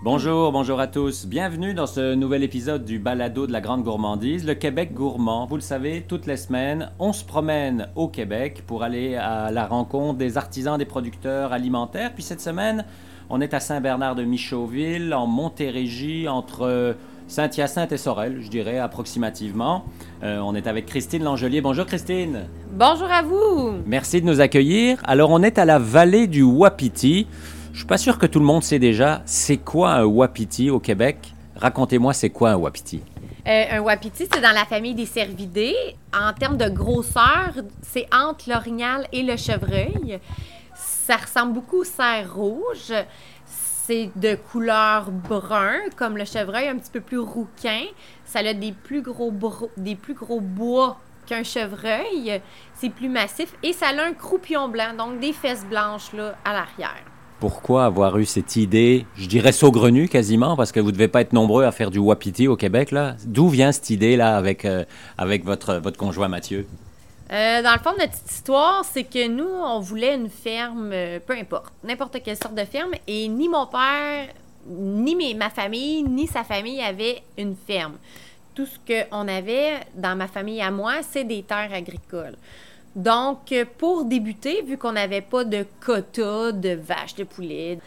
Bonjour à tous. Bienvenue dans ce nouvel épisode du Balado de la Grande Gourmandise, le Québec gourmand. Vous le savez, toutes les semaines, on se promène au Québec pour aller à la rencontre des artisans, des producteurs alimentaires. Puis cette semaine, on est à Saint-Bernard-de-Michaudville, en Montérégie, entre Saint-Hyacinthe et Sorel, je dirais, approximativement. On est avec Christine Langelier. Bonjour Christine. Bonjour à vous. Merci de nous accueillir. Alors, on est à la vallée du Wapiti. Je ne suis pas sûr que tout le monde sait déjà, c'est quoi un wapiti au Québec? Racontez-moi, c'est quoi un wapiti? Un wapiti, c'est dans la famille des cervidés. En termes de grosseur, c'est entre l'orignal et le chevreuil. Ça ressemble beaucoup au cerf rouge. C'est de couleur brun, comme le chevreuil, un petit peu plus rouquin. Ça a des plus gros bois qu'un chevreuil. C'est plus massif et ça a un croupion blanc, donc des fesses blanches là, à l'arrière. Pourquoi avoir eu cette idée, je dirais saugrenue quasiment, parce que vous ne devez pas être nombreux à faire du wapiti au Québec, là. D'où vient cette idée-là avec votre conjoint Mathieu? Dans le fond, notre petite histoire, c'est que nous, on voulait une ferme, peu importe, n'importe quelle sorte de ferme, et ni mon père, ni ma famille, ni sa famille avaient une ferme. Tout ce qu'on avait dans ma famille à moi, c'est des terres agricoles. Donc, pour débuter, vu qu'on n'avait pas de quota de vaches, de poulets,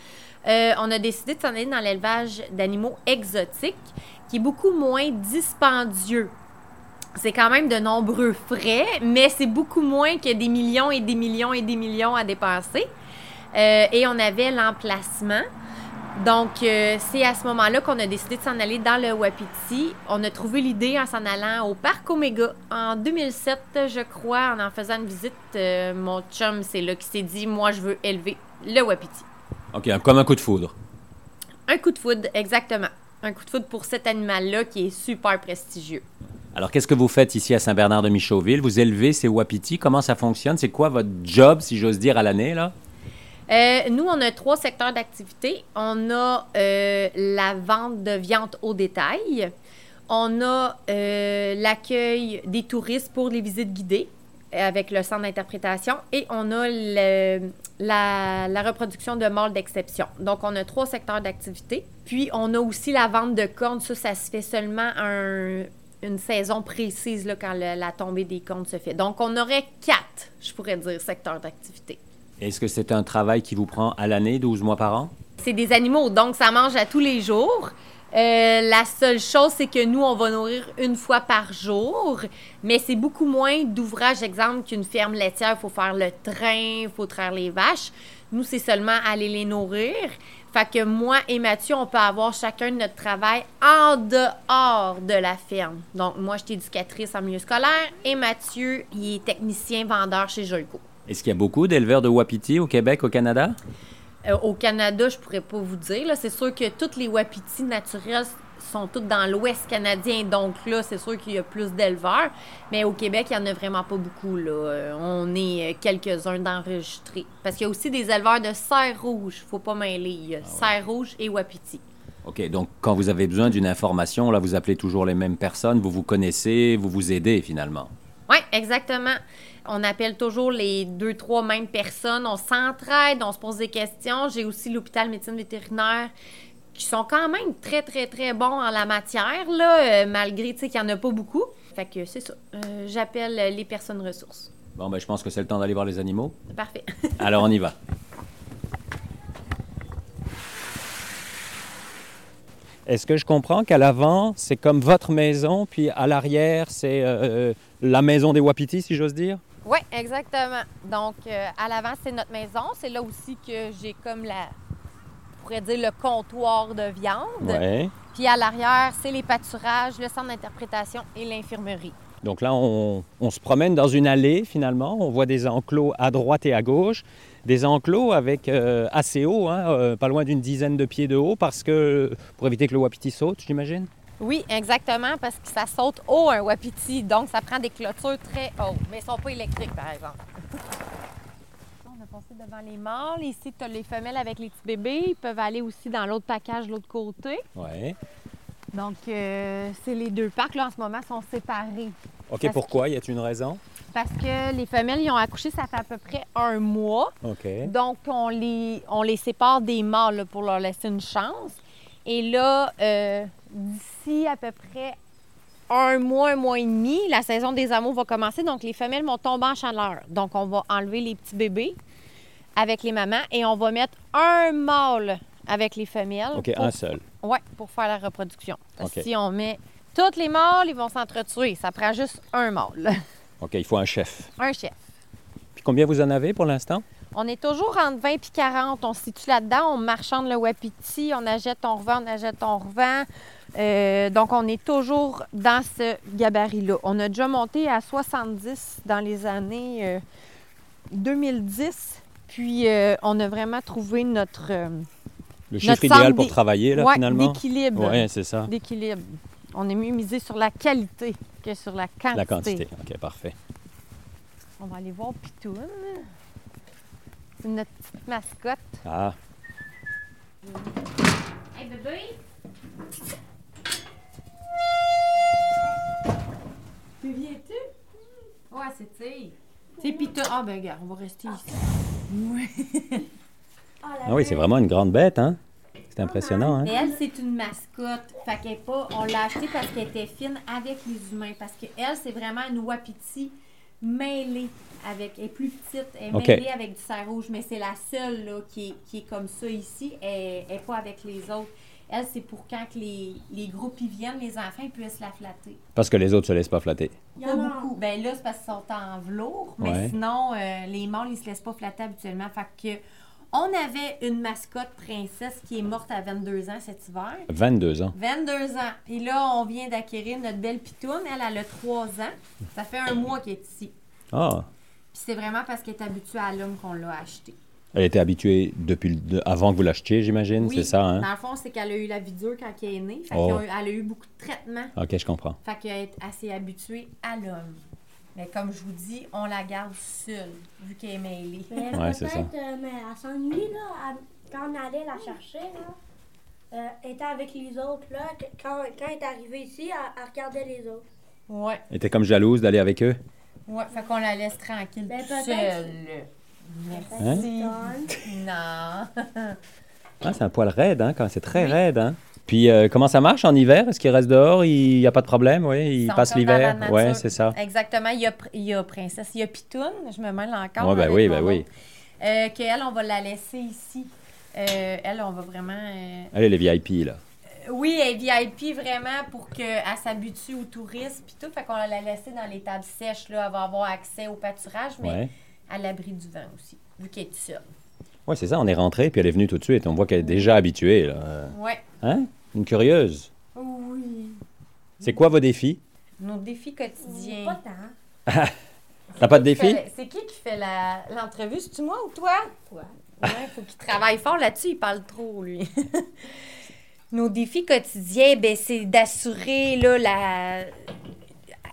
on a décidé de s'en aller dans l'élevage d'animaux exotiques, qui est beaucoup moins dispendieux. C'est quand même de nombreux frais, mais c'est beaucoup moins que des millions et des millions et des millions à dépenser. Et on avait l'emplacement. Donc, c'est à ce moment-là qu'on a décidé de s'en aller dans le Wapiti. On a trouvé l'idée en s'en allant au Parc Omega en 2007, je crois, en faisant une visite. Mon chum, c'est là qui s'est dit « Moi, je veux élever le Wapiti ». OK, comme un coup de foudre. Un coup de foudre, exactement. Un coup de foudre pour cet animal-là qui est super prestigieux. Alors, qu'est-ce que vous faites ici à Saint-Bernard-de-Michaudville? Vous élevez ces Wapitis. Comment ça fonctionne? C'est quoi votre job, si j'ose dire, à l'année, là? Nous, on a 3 secteurs d'activité. On a la vente de viande au détail. On a l'accueil des touristes pour les visites guidées avec le centre d'interprétation. Et on a la reproduction de mâles d'exception. Donc, on a 3 secteurs d'activité. Puis, on a aussi la vente de cornes. Ça se fait seulement une saison précise là, quand la tombée des cornes se fait. Donc, on aurait 4, je pourrais dire, secteurs d'activité. Est-ce que c'est un travail qui vous prend à l'année, 12 mois par an? C'est des animaux, donc ça mange à tous les jours. La seule chose, c'est que nous, on va nourrir une fois par jour, mais c'est beaucoup moins d'ouvrage, exemple, qu'une ferme laitière. Il faut faire le train, il faut traire les vaches. Nous, c'est seulement aller les nourrir. Fait que moi et Mathieu, on peut avoir chacun notre travail en dehors de la ferme. Donc, moi, je suis éducatrice en milieu scolaire et Mathieu, il est technicien vendeur chez Jolico. Est-ce qu'il y a beaucoup d'éleveurs de wapiti au Québec, au Canada? Au Canada, je ne pourrais pas vous dire. Là. C'est sûr que tous les wapitis naturels sont tous dans l'Ouest canadien. Donc là, c'est sûr qu'il y a plus d'éleveurs. Mais au Québec, il n'y en a vraiment pas beaucoup. Là. On est quelques-uns d'enregistrés. Parce qu'il y a aussi des éleveurs de cerfs rouges. Il ne faut pas mêler. Cerfs rouges et wapiti. OK. Donc, quand vous avez besoin d'une information, là, vous appelez toujours les mêmes personnes. Vous vous connaissez, vous vous aidez finalement. Oui, exactement. On appelle toujours les 2-3 mêmes personnes. On s'entraide, on se pose des questions. J'ai aussi l'hôpital médecine vétérinaire qui sont quand même très, très, très bons en la matière, là, malgré qu'il n'y en a pas beaucoup. Fait que c'est ça. J'appelle les personnes ressources. Bon, ben je pense que c'est le temps d'aller voir les animaux. Parfait. Alors, on y va. Est-ce que je comprends qu'à l'avant, c'est comme votre maison, puis à l'arrière, c'est la maison des Wapitis, si j'ose dire? Oui, exactement. Donc, à l'avant, c'est notre maison. C'est là aussi que j'ai comme on pourrait dire, le comptoir de viande. Ouais. Puis à l'arrière, c'est les pâturages, le centre d'interprétation et l'infirmerie. Donc là, on se promène dans une allée, finalement. On voit des enclos à droite et à gauche. Des enclos avec assez haut, hein, pas loin d'une dizaine de pieds de haut, parce que pour éviter que le wapiti saute, j'imagine? Oui, exactement, parce que ça saute haut, un wapiti. Donc, ça prend des clôtures très hautes, mais ils ne sont pas électriques, par exemple. On a passé devant les mâles. Ici, tu as les femelles avec les petits bébés. Ils peuvent aller aussi dans l'autre package de l'autre côté. Oui. Donc, c'est les 2 parcs, là, en ce moment, sont séparés. OK, parce pourquoi? Y a-t-il une raison? Parce que les femelles, ils ont accouché, ça fait à peu près 1 mois. OK. Donc, on les sépare des mâles là, pour leur laisser une chance. Et là, d'ici à peu près un mois et demi, la saison des amours va commencer. Donc, les femelles vont tomber en chaleur. Donc, on va enlever les petits bébés avec les mamans et on va mettre un mâle avec les femelles. OK, un seul. Oui, pour faire la reproduction. Okay. Si on met tous les mâles, ils vont s'entretuer. Ça prend juste un mâle. OK, il faut un chef. Un chef. Puis combien vous en avez pour l'instant? On est toujours entre 20 et 40. On se situe là-dedans, on marchande le wapiti, on achète, on revend, on achète, on revend. Donc, on est toujours dans ce gabarit-là. On a déjà monté à 70 dans les années 2010. Puis, on a vraiment trouvé notre... le chiffre idéal pour travailler, là, ouais, finalement. Oui, d'équilibre. Oui, c'est ça. D'équilibre. On est mieux misé sur la qualité que sur la quantité. La quantité. OK, parfait. On va aller voir Pitoune. C'est notre petite mascotte. Ah. Hey, bébé! Tu viens-tu? Ouais, c'est t'sais. C'est Pitoune. Ah, ben, regarde, on va rester ici. Oui. Ah oui, c'est vraiment une grande bête, hein? C'est impressionnant, hein? Mais elle, c'est une mascotte. Fait qu'elle est pas... On l'a achetée parce qu'elle était fine avec les humains. Parce qu'elle, c'est vraiment une wapiti mêlée avec... Elle est plus petite, elle est mêlée avec du cerf rouge. Mais c'est la seule, là, qui est comme ça ici. Elle n'est pas avec les autres. Elle, c'est pour quand que les groupes y viennent, les enfants, ils puissent la flatter. Parce que les autres se laissent pas flatter. Il y en a beaucoup. Bien là, c'est parce qu'ils sont en velours. Mais sinon, les mâles, ils se laissent pas flatter habituellement. Fait que... On avait une mascotte, Princess, qui est morte à 22 ans cet hiver. 22 ans? 22 ans. Puis là, on vient d'acquérir notre belle Pitoune. Elle a 3 ans. Ça fait un mois qu'elle est ici. Ah! Puis c'est vraiment parce qu'elle est habituée à l'homme qu'on l'a achetée. Elle était habituée avant que vous l'achetiez, j'imagine? Oui, c'est ça, hein? Dans le fond, c'est qu'elle a eu la vie dure quand elle est née. Fait qu'elle a eu beaucoup de traitements. OK, je comprends. Fait qu'elle est assez habituée à l'homme. Mais comme je vous dis, on la garde seule, vu qu'elle est mêlée. Mais ouais, c'est ça. Mais elle s'ennuie, là, quand on allait la chercher, là, elle était avec les autres, là. Quand elle est arrivée ici, elle regardait les autres. Ouais. Elle était comme jalouse d'aller avec eux? Ouais, fait qu'on la laisse tranquille seule. Merci. Hein? Non. Ah, c'est un poil raide, hein, quand c'est très raide, hein. Puis, comment ça marche en hiver? Est-ce qu'ils restent dehors? Il n'y a pas de problème? Oui, ils passent l'hiver. Oui, c'est ça. Exactement. Il y a Princess, il y a Pitoune. Je me mêle encore. Ouais, ben oui, ben oui. Qu'elle, on va la laisser ici. Elle, on va vraiment... Elle est VIP, là. Oui, elle est VIP vraiment pour qu'elle s'habitue aux touristes puis tout. Fait qu'on va la laisser dans les tables sèches, là. Elle va avoir accès au pâturage, mais à l'abri du vent aussi, vu qu'elle est toute seule. Oui, c'est ça. On est rentré, puis elle est venue tout de suite. On voit qu'elle est déjà habituée, là. Oui. Hein? Une curieuse. Oui. C'est quoi vos défis? Nos défis quotidiens. Pas tant. T'as pas de défis? C'est qui fait l'entrevue? C'est-tu moi ou toi? Toi. Ouais, faut qu'il travaille fort là-dessus. Il parle trop, lui. Nos défis quotidiens, ben, c'est d'assurer, là,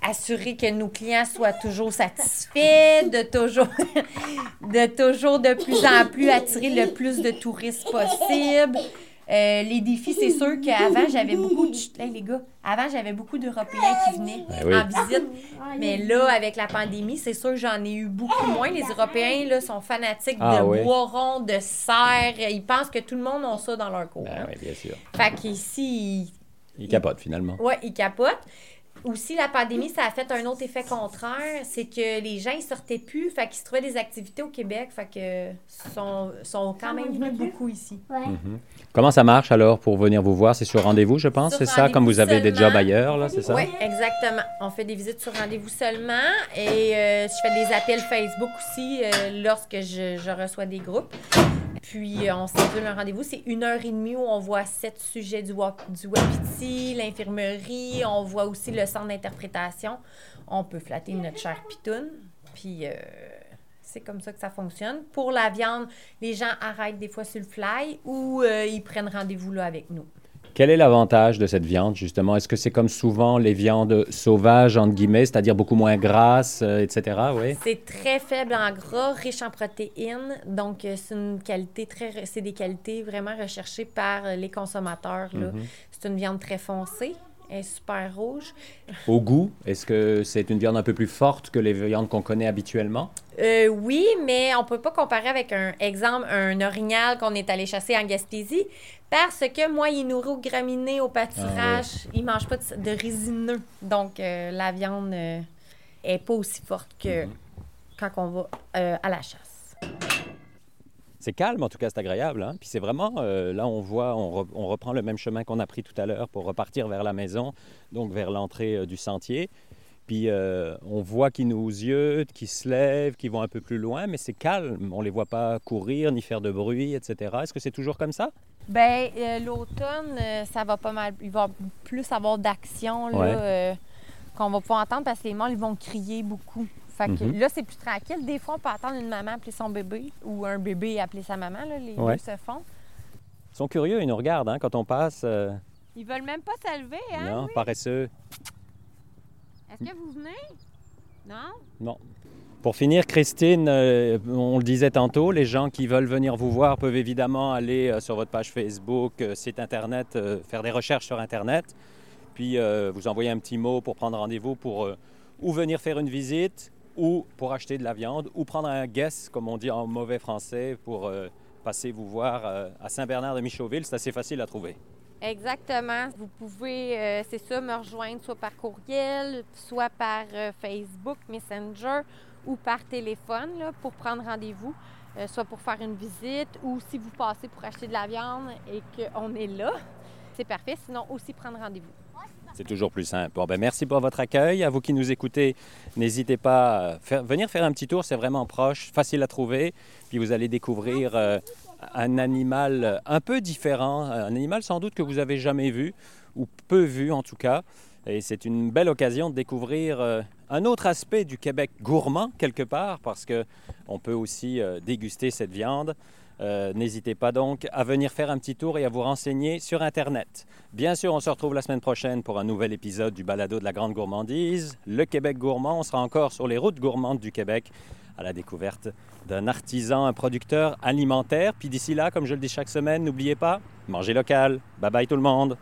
assurer que nos clients soient toujours satisfaits, de toujours de plus en plus attirer le plus de touristes possible. Les défis, c'est sûr qu'avant, j'avais beaucoup de... Hey, les gars, avant, j'avais beaucoup d'Européens qui venaient en visite. Mais là, avec la pandémie, c'est sûr que j'en ai eu beaucoup moins. Les Européens, là, sont fanatiques de boirons, de serres. Ils pensent que tout le monde a ça dans leur cours. Ben, oui, bien sûr. Fait qu'ici... Ils capotent, finalement. Oui, ils capotent. Aussi, la pandémie, ça a fait un autre effet contraire, c'est que les gens, ils sortaient plus, fait qu'ils se trouvaient des activités au Québec, fait que sont quand même venus beaucoup ici. Ouais. Mm-hmm. Comment ça marche, alors, pour venir vous voir? C'est sur rendez-vous, je pense, c'est ça? Comme vous avez des jobs ailleurs, là, c'est ça? Oui, exactement. On fait des visites sur rendez-vous seulement, et je fais des appels Facebook aussi lorsque je reçois des groupes. Puis, on s'édule un rendez-vous. C'est 1h30 où on voit 7 sujets du wapiti, l'infirmerie. On voit aussi le centre d'interprétation. On peut flatter notre chère Pitoune. Puis, c'est comme ça que ça fonctionne. Pour la viande, les gens arrêtent des fois sur le fly ou ils prennent rendez-vous là avec nous. Quel est l'avantage de cette viande, justement? Est-ce que c'est comme souvent les viandes sauvages, entre guillemets, c'est-à-dire beaucoup moins grasses, etc.? Oui. C'est très faible en gras, riche en protéines. Donc, c'est des qualités vraiment recherchées par les consommateurs, là. Mm-hmm. C'est une viande très foncée. Elle est super rouge. Au goût, est-ce que c'est une viande un peu plus forte que les viandes qu'on connaît habituellement? Oui, mais on ne peut pas comparer avec, un exemple, un orignal qu'on est allé chasser en Gaspésie, parce que moi, il est nourri aux graminées, au pâturage. Ah, oui. Il ne mange pas de résineux. Donc, la viande n'est pas aussi forte que quand on va à la chasse. C'est calme, en tout cas, c'est agréable. Hein? Puis c'est vraiment, là, on voit, on reprend le même chemin qu'on a pris tout à l'heure pour repartir vers la maison, donc vers l'entrée du sentier. Puis on voit qu'ils nous yeux, qu'ils se lèvent, qu'ils vont un peu plus loin, mais c'est calme. On ne les voit pas courir ni faire de bruit, etc. Est-ce que c'est toujours comme ça? Bien, l'automne, ça va pas mal. Il va plus avoir d'action là, qu'on va pouvoir entendre parce que les mâles, ils vont crier beaucoup. Fait que là, c'est plus tranquille. Des fois, on peut attendre une maman appeler son bébé ou un bébé appeler sa maman. Là, les deux se font. Ils sont curieux, ils nous regardent quand on passe. Ils veulent même pas se lever, hein? Non, paresseux. Est-ce que vous venez? Non? Non. Pour finir, Christine, on le disait tantôt, les gens qui veulent venir vous voir peuvent évidemment aller sur votre page Facebook, site Internet, faire des recherches sur Internet. Puis vous envoyer un petit mot pour prendre rendez-vous pour ou venir faire une visite, ou pour acheter de la viande, ou prendre un guess, comme on dit en mauvais français, pour passer vous voir à Saint-Bernard-de-Michaudville. C'est assez facile à trouver. Exactement. Vous pouvez, c'est ça, me rejoindre soit par courriel, soit par Facebook, Messenger, ou par téléphone là, pour prendre rendez-vous, soit pour faire une visite, ou si vous passez pour acheter de la viande et qu'on est là, c'est parfait. Sinon, aussi prendre rendez-vous. C'est toujours plus simple. Bon, ben merci pour votre accueil. À vous qui nous écoutez, n'hésitez pas à venir faire un petit tour. C'est vraiment proche, facile à trouver. Puis vous allez découvrir un animal un peu différent, un animal sans doute que vous n'avez jamais vu, ou peu vu en tout cas. Et c'est une belle occasion de découvrir un autre aspect du Québec gourmand, quelque part, parce qu'on peut aussi déguster cette viande. N'hésitez pas donc à venir faire un petit tour et à vous renseigner sur Internet. Bien sûr, on se retrouve la semaine prochaine pour un nouvel épisode du Balado de la Grande Gourmandise. Le Québec gourmand, on sera encore sur les routes gourmandes du Québec à la découverte d'un artisan, un producteur alimentaire. Puis d'ici là, comme je le dis chaque semaine, n'oubliez pas, mangez local. Bye bye tout le monde!